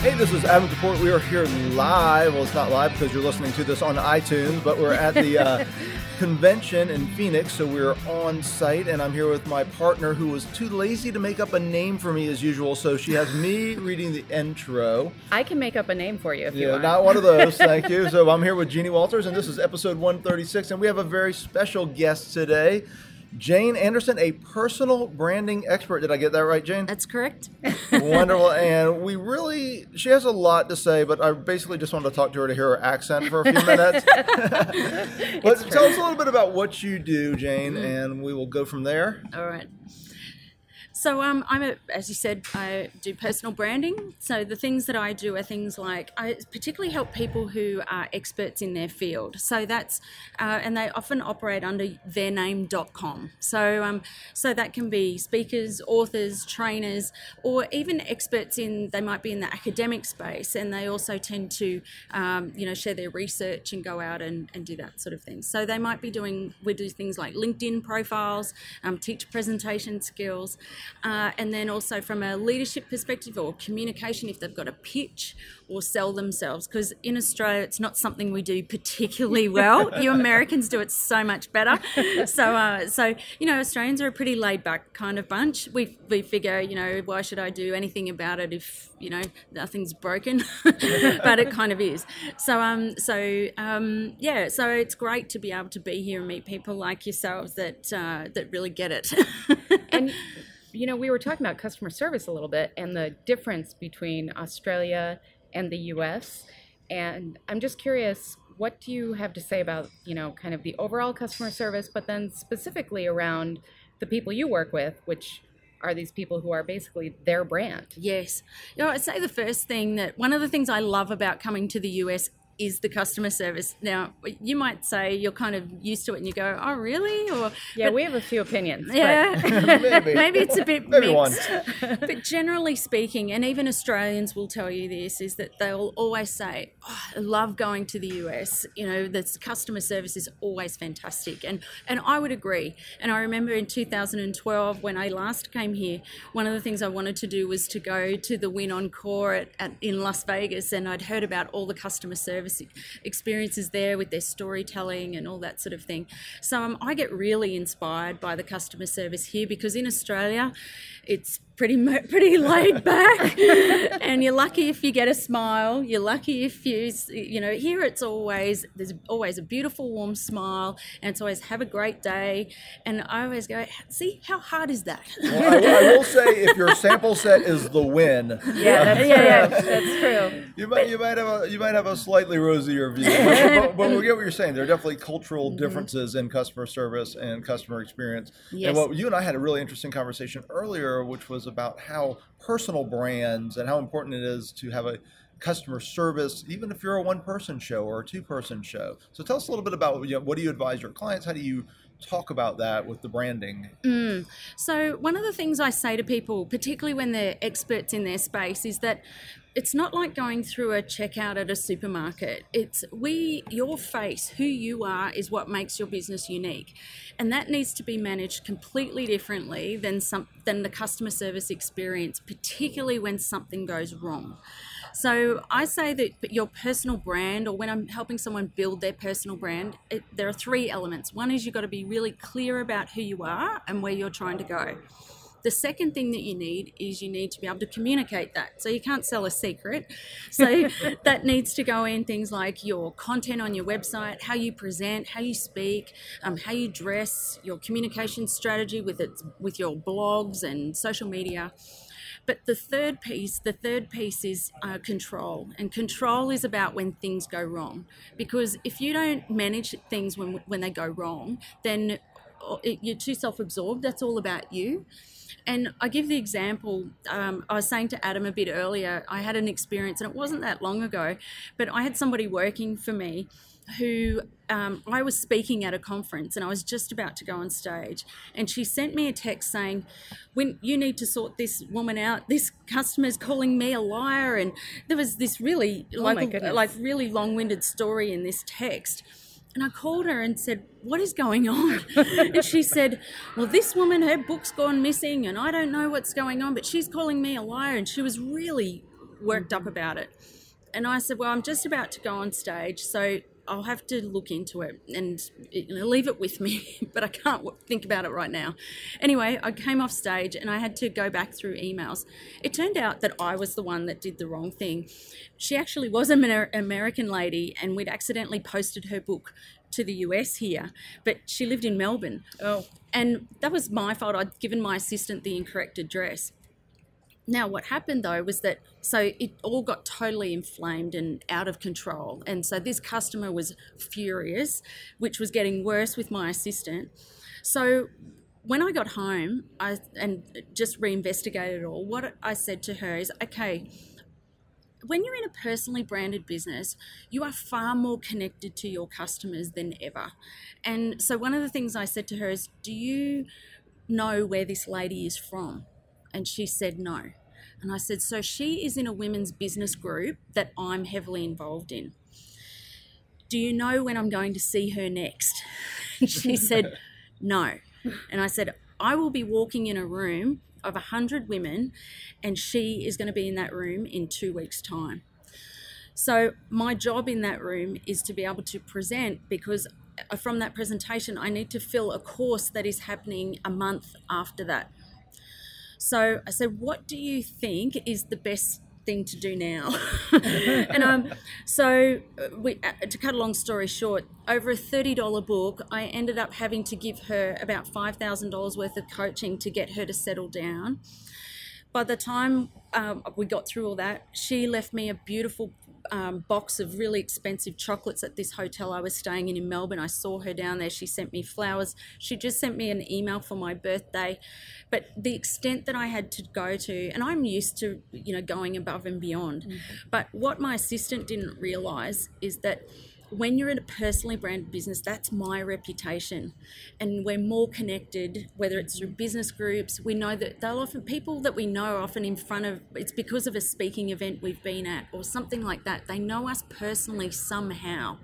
Hey, this is Adam DePort. We are here live. Well, it's not live because you're listening to this on iTunes, but we're at the convention in Phoenix, so we're on site, and I'm here with my partner who was too lazy to make up a name for me as usual, so she has me reading the intro. I can make up a name for you if you want. Not one of those, thank you. So I'm here with Jeannie Walters, and this is episode 136, and we have a very special guest today. Jane Anderson, a personal branding expert. Did I get that right, Jane? That's correct. Wonderful. And she has a lot to say, but I basically just wanted to talk to her to hear her accent for a few minutes. But tell us a little bit about what you do, Jane, and we will go from there. All right. So as you said, I do personal branding. So the things that I do are things like I particularly help people who are experts in their field. So that's and they often operate under theirname.com. So so that can be speakers, authors, trainers, or even experts in they might be in the academic space, and they also tend to share their research and go out and do that sort of thing. So they might be we do things like LinkedIn profiles, teach presentation skills. And then also from a leadership perspective or communication, if they've got a pitch or sell themselves, because in Australia it's not something we do particularly well. You Americans do it so much better. So Australians are a pretty laid back kind of bunch. We figure, why should I do anything about it if nothing's broken? But it kind of is. So it's great to be able to be here and meet people like yourselves that really get it. And we were talking about customer service a little bit and the difference between Australia and the U.S. And I'm just curious, what do you have to say about, kind of the overall customer service, but then specifically around the people you work with, which are these people who are basically their brand? Yes. I'd say the first thing that one of the things I love about coming to the U.S. is the customer service. Now, you might say you're kind of used to it and you go, oh, really? But we have a few opinions. Yeah, but maybe it's a bit mixed. But generally speaking, and even Australians will tell you this, is that they'll always say, oh, I love going to the US. The customer service is always fantastic. And I would agree. And I remember in 2012, when I last came here, one of the things I wanted to do was to go to the Wynn Encore in Las Vegas, and I'd heard about all the customer service experiences there with their storytelling and all that sort of thing. So I get really inspired by the customer service here, because in Australia it's pretty laid back, and you're lucky if you get a smile. You're lucky if you here it's always, there's always a beautiful warm smile, and it's always have a great day. And I always go, see, how hard is that? Well, I will say, if your sample set is the win, that's true. You might have a slightly rosier view, but we get what you're saying. There are definitely cultural differences in customer service and customer experience. Yes. And you and I had a really interesting conversation earlier, which was about how personal brands and how important it is to have a customer service, even if you're a one-person show or a two-person show. So tell us a little bit about what do you advise your clients? How do you talk about that with the branding? So one of the things I say to people, particularly when they're experts in their space, is that it's not like going through a checkout at a supermarket. Your face, who you are, is what makes your business unique. And that needs to be managed completely differently than the customer service experience, particularly when something goes wrong. So I say that your personal brand, or when I'm helping someone build their personal brand, there are three elements. One is you've got to be really clear about who you are and where you're trying to go. The second thing that you need is you need to be able to communicate that. So you can't sell a secret. So that needs to go in things like your content on your website, how you present, how you speak, how you dress, your communication strategy with your blogs and social media. But the third piece is control. And control is about when things go wrong. Because if you don't manage things when they go wrong, then you're too self-absorbed. That's all about you. And I give the example, I was saying to Adam a bit earlier, I had an experience, and it wasn't that long ago, but I had somebody working for me who I was speaking at a conference, and I was just about to go on stage, and she sent me a text saying, "When you need to sort this woman out, this customer's calling me a liar." And there was this really really long-winded story in this text. And I called her and said, "What is going on?" And she said, "Well, this woman, her book's gone missing, and I don't know what's going on, but she's calling me a liar." And she was really worked up about it. And I said, well, I'm just about to go on stage, so I'll have to look into it and leave it with me, but I can't think about it right now. Anyway, I came off stage and I had to go back through emails. It turned out that I was the one that did the wrong thing. She actually was an American lady, and we'd accidentally posted her book to the US here, but she lived in Melbourne. Oh. And that was my fault. I'd given my assistant the incorrect address. Now, what happened, though, was that so it all got totally inflamed and out of control. And so this customer was furious, which was getting worse with my assistant. So when I got home and just reinvestigated it all, what I said to her is, okay, when you're in a personally branded business, you are far more connected to your customers than ever. And so one of the things I said to her is, do you know where this lady is from? And she said no. And I said, so she is in a women's business group that I'm heavily involved in. Do you know when I'm going to see her next? She said no. And I said, I will be walking in a room of 100 women, and she is going to be in that room in 2 weeks' time. So my job in that room is to be able to present, because from that presentation, I need to fill a course that is happening a month after that. So I said, what do you think is the best thing to do now? And so to cut a long story short, over a $30 book, I ended up having to give her about $5,000 worth of coaching to get her to settle down. By the time we got through all that, she left me a beautiful box of really expensive chocolates at this hotel I was staying in Melbourne. I saw her down there. She sent me flowers. She just sent me an email for my birthday. But the extent that I had to go to, and I'm used to, going above and beyond. Mm-hmm. But what my assistant didn't realise is that when you're in a personally branded business, that's my reputation, and we're more connected, whether it's through business groups. We know that people that we know are often in front of, it's because of a speaking event we've been at or something like that. They know us personally somehow.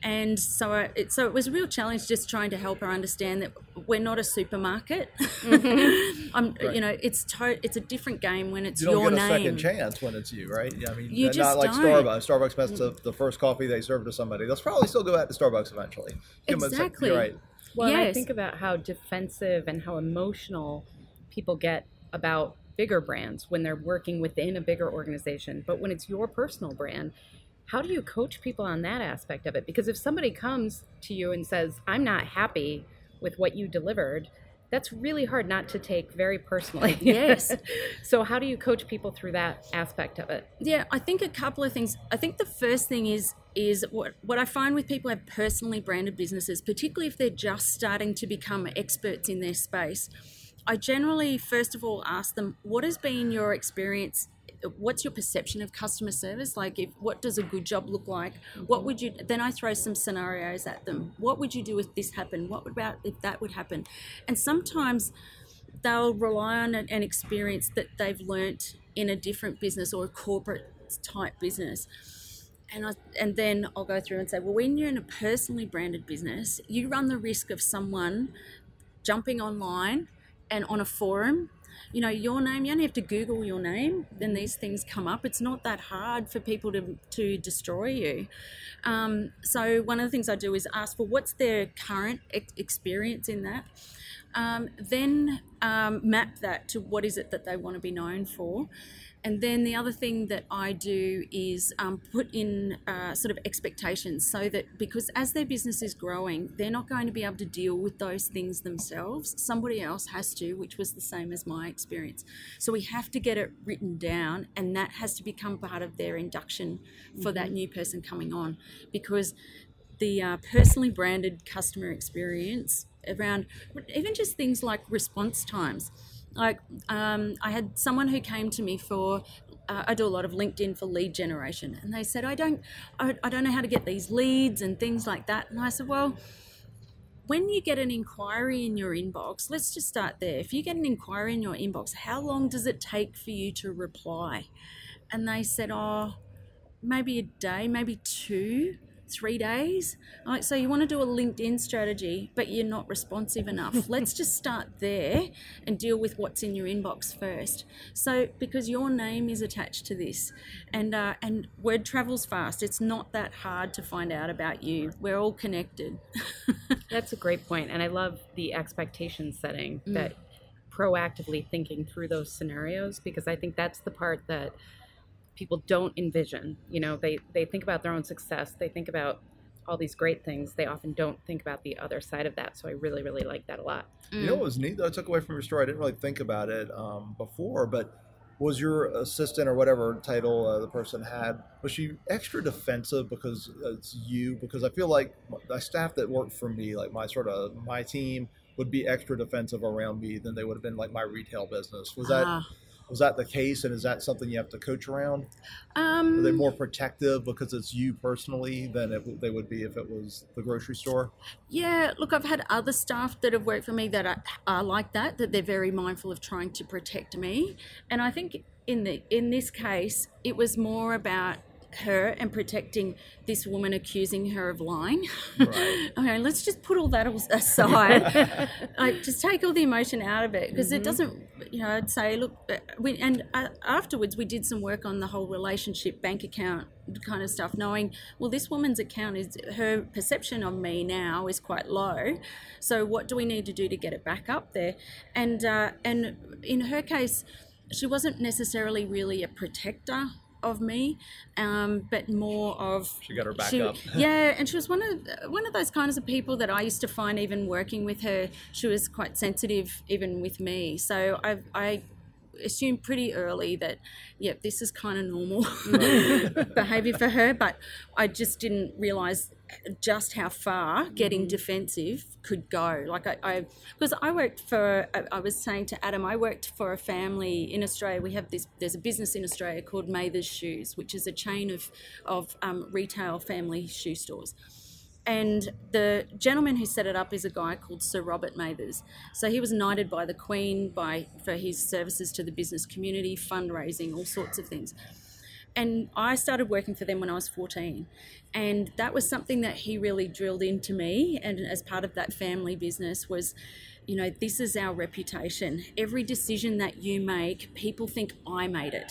And so it was a real challenge just trying to help her understand that we're not a supermarket. Mm-hmm. Right. It's a different game when it's your name. You don't get a second chance when it's you, right? Yeah, I mean, you just not like don't. Starbucks. Starbucks messes up the first coffee they serve to somebody. They'll probably still go out to Starbucks eventually. Exactly. You're right. Well, yes. And I think about how defensive and how emotional people get about bigger brands when they're working within a bigger organization. But when it's your personal brand, how do you coach people on that aspect of it? Because if somebody comes to you and says, I'm not happy with what you delivered, that's really hard not to take very personally. Yes. So how do you coach people through that aspect of it? Yeah, I think a couple of things. I think the first thing is what I find with people who have personally branded businesses, particularly if they're just starting to become experts in their space, I generally, first of all, ask them, what has been your experience? What's your perception of customer service? Like, what does a good job look like? What would you, then I throw some scenarios at them. What would you do if this happened? What about if that would happen? And sometimes they'll rely on an experience that they've learnt in a different business or a corporate type business. And then I'll go through and say, well, when you're in a personally branded business, you run the risk of someone jumping online and on a forum. Your name, you only have to Google your name, then these things come up. It's not that hard for people to destroy you. So one of the things I do is ask for what's their current experience in that. Then map that to what is it that they want to be known for. And then the other thing that I do is put in sort of expectations, so that because as their business is growing, they're not going to be able to deal with those things themselves. Somebody else has to, which was the same as my experience. So we have to get it written down, and that has to become part of their induction for that new person coming on, because the personally branded customer experience around even just things like response times. Like I had someone who came to me for, I do a lot of LinkedIn for lead generation, and they said, I don't know how to get these leads and things like that. And I said, well, when you get an inquiry in your inbox, let's just start there. If you get an inquiry in your inbox, how long does it take for you to reply? And they said, maybe a day, maybe two. 3 days. Right, so you want to do a LinkedIn strategy, but you're not responsive enough. Let's just start there and deal with what's in your inbox first. So because your name is attached to this, and word travels fast, it's not that hard to find out about you. We're all connected. That's a great point, and I love the expectation setting, that proactively thinking through those scenarios, because I think that's the part that people don't envision. You know, they think about their own success, they think about all these great things, they often don't think about the other side of that. So I really, really like that a lot. You know what was neat that I took away from your story? I didn't really think about it before, but was your assistant or whatever title the person had, was she extra defensive because it's you? Because I feel like the staff that worked for me, like my team, would be extra defensive around me than they would have been like my retail business. Was that the case, and is that something you have to coach around? Are they more protective because it's you personally than they would be if it was the grocery store? Yeah, look, I've had other staff that have worked for me that are like that they're very mindful of trying to protect me. And I think in this case, it was more about her and protecting this woman accusing her of lying. Right. Okay, let's just put all that aside. Just take all the emotion out of it, because it doesn't, you know, I'd say, look, afterwards we did some work on the whole relationship, bank account kind of stuff, knowing, well, this woman's account is, her perception of me now is quite low. So what do we need to do to get it back up there? And in her case, she wasn't necessarily really a protector of me, but more of, she got her back up. Yeah, and she was one of those kinds of people that I used to find, even working with her, she was quite sensitive even with me. So I assumed pretty early that, yep, this is kind of normal behavior for her, but I just didn't realize just how far getting defensive could go. Like I was saying to Adam, I worked for a family in Australia. There's a business in Australia called Mather's Shoes, which is a chain of retail family shoe stores. And the gentleman who set it up is a guy called Sir Robert Mathers. So he was knighted by the Queen for his services to the business community, fundraising, all sorts of things. And I started working for them when I was 14. And that was something that he really drilled into me. And as part of that family business was, you know, this is our reputation. Every decision that you make, people think I made it.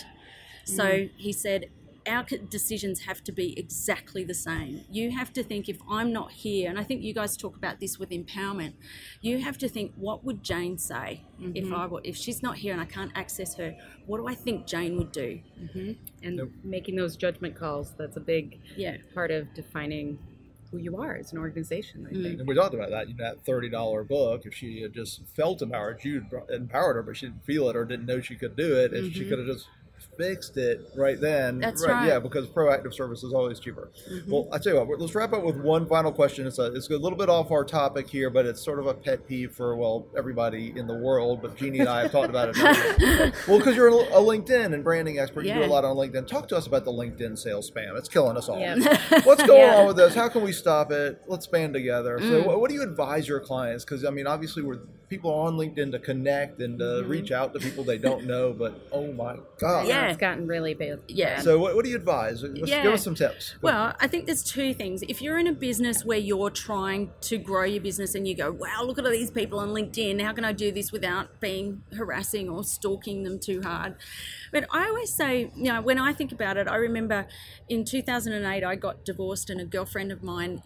Mm-hmm. So he said, our decisions have to be exactly the same. You have to think, if I'm not here, and I think you guys talk about this with empowerment, you have to think, what would Jane say if she's not here and I can't access her? What do I think Jane would do? Mm-hmm. And making those judgment calls, that's a big part of defining who you are as an organization, I think. And we talked about that, you know, that $30 book, if she had just felt empowered, you'd empowered her, but she didn't feel it or didn't know she could do it, and she could have just fixed it right then. That's right. Yeah, because proactive service is always cheaper. Mm-hmm. Well, I tell you what, let's wrap up with one final question. It's a little bit off our topic here, but it's sort of a pet peeve for, well, everybody in the world, but Jeannie and I have talked about it. Well, because you're a LinkedIn and branding expert, you do a lot on LinkedIn. Talk to us about the LinkedIn sales spam. It's killing us all. Yeah. What's going on with this? How can we stop it? Let's band together. So what do you advise your clients? Because, I mean, obviously people are on LinkedIn to connect and to reach out to people they don't know, but oh my God. Yeah. It's gotten really bad. Yeah. So what do you advise? Give us some tips. Well, I think there's two things. If you're in a business where you're trying to grow your business and you go, wow, look at all these people on LinkedIn. How can I do this without being harassing or stalking them too hard? But I always say, you know, when I think about it, I remember in 2008, I got divorced and a girlfriend of mine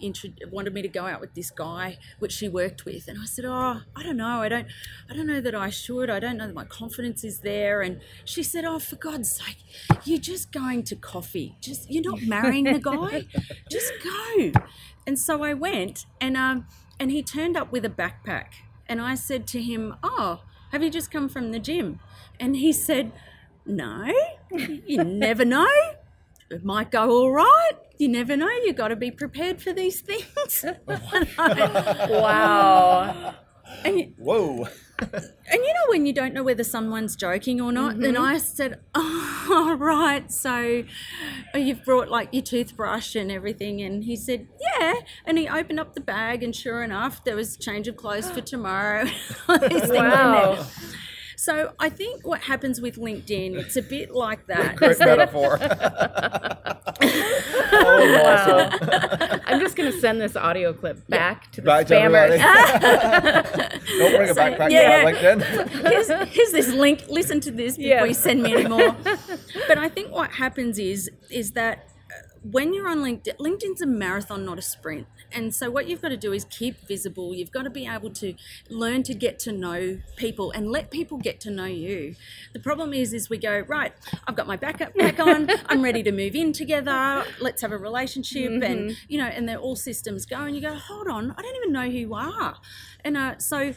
wanted me to go out with this guy, which she worked with. And I said, oh, I don't know. I don't know that I should. I don't know that my confidence is there. And she said, oh, for God's sake, you're just going to coffee. You're not marrying the guy. Just go. And so I went, and he turned up with a backpack. And I said to him, oh, have you just come from the gym? And he said, no, you never know. It might go all right. You never know. You've got to be prepared for these things. Wow. Whoa. And you know when you don't know whether someone's joking or not? And I said, oh, right, so you've brought like your toothbrush and everything. And he said, yeah. And he opened up the bag and sure enough, there was a change of clothes for tomorrow. Wow. So I think what happens with LinkedIn, it's a bit like that. Great metaphor. Oh, Wow. I'm just going to send this audio clip back to the spammers. Don't worry about cracking out LinkedIn. Here's this link. Listen to this before you send me any more. But I think what happens is that when you're on LinkedIn, LinkedIn's a marathon, not a sprint. And so what you've got to do is keep visible. You've got to be able to learn to get to know people and let people get to know you. The problem is we go, right, I've got my back on. I'm ready to move in together. Let's have a relationship. Mm-hmm. And, you know, and they're all systems go. And you go, hold on, I don't even know who you are. And so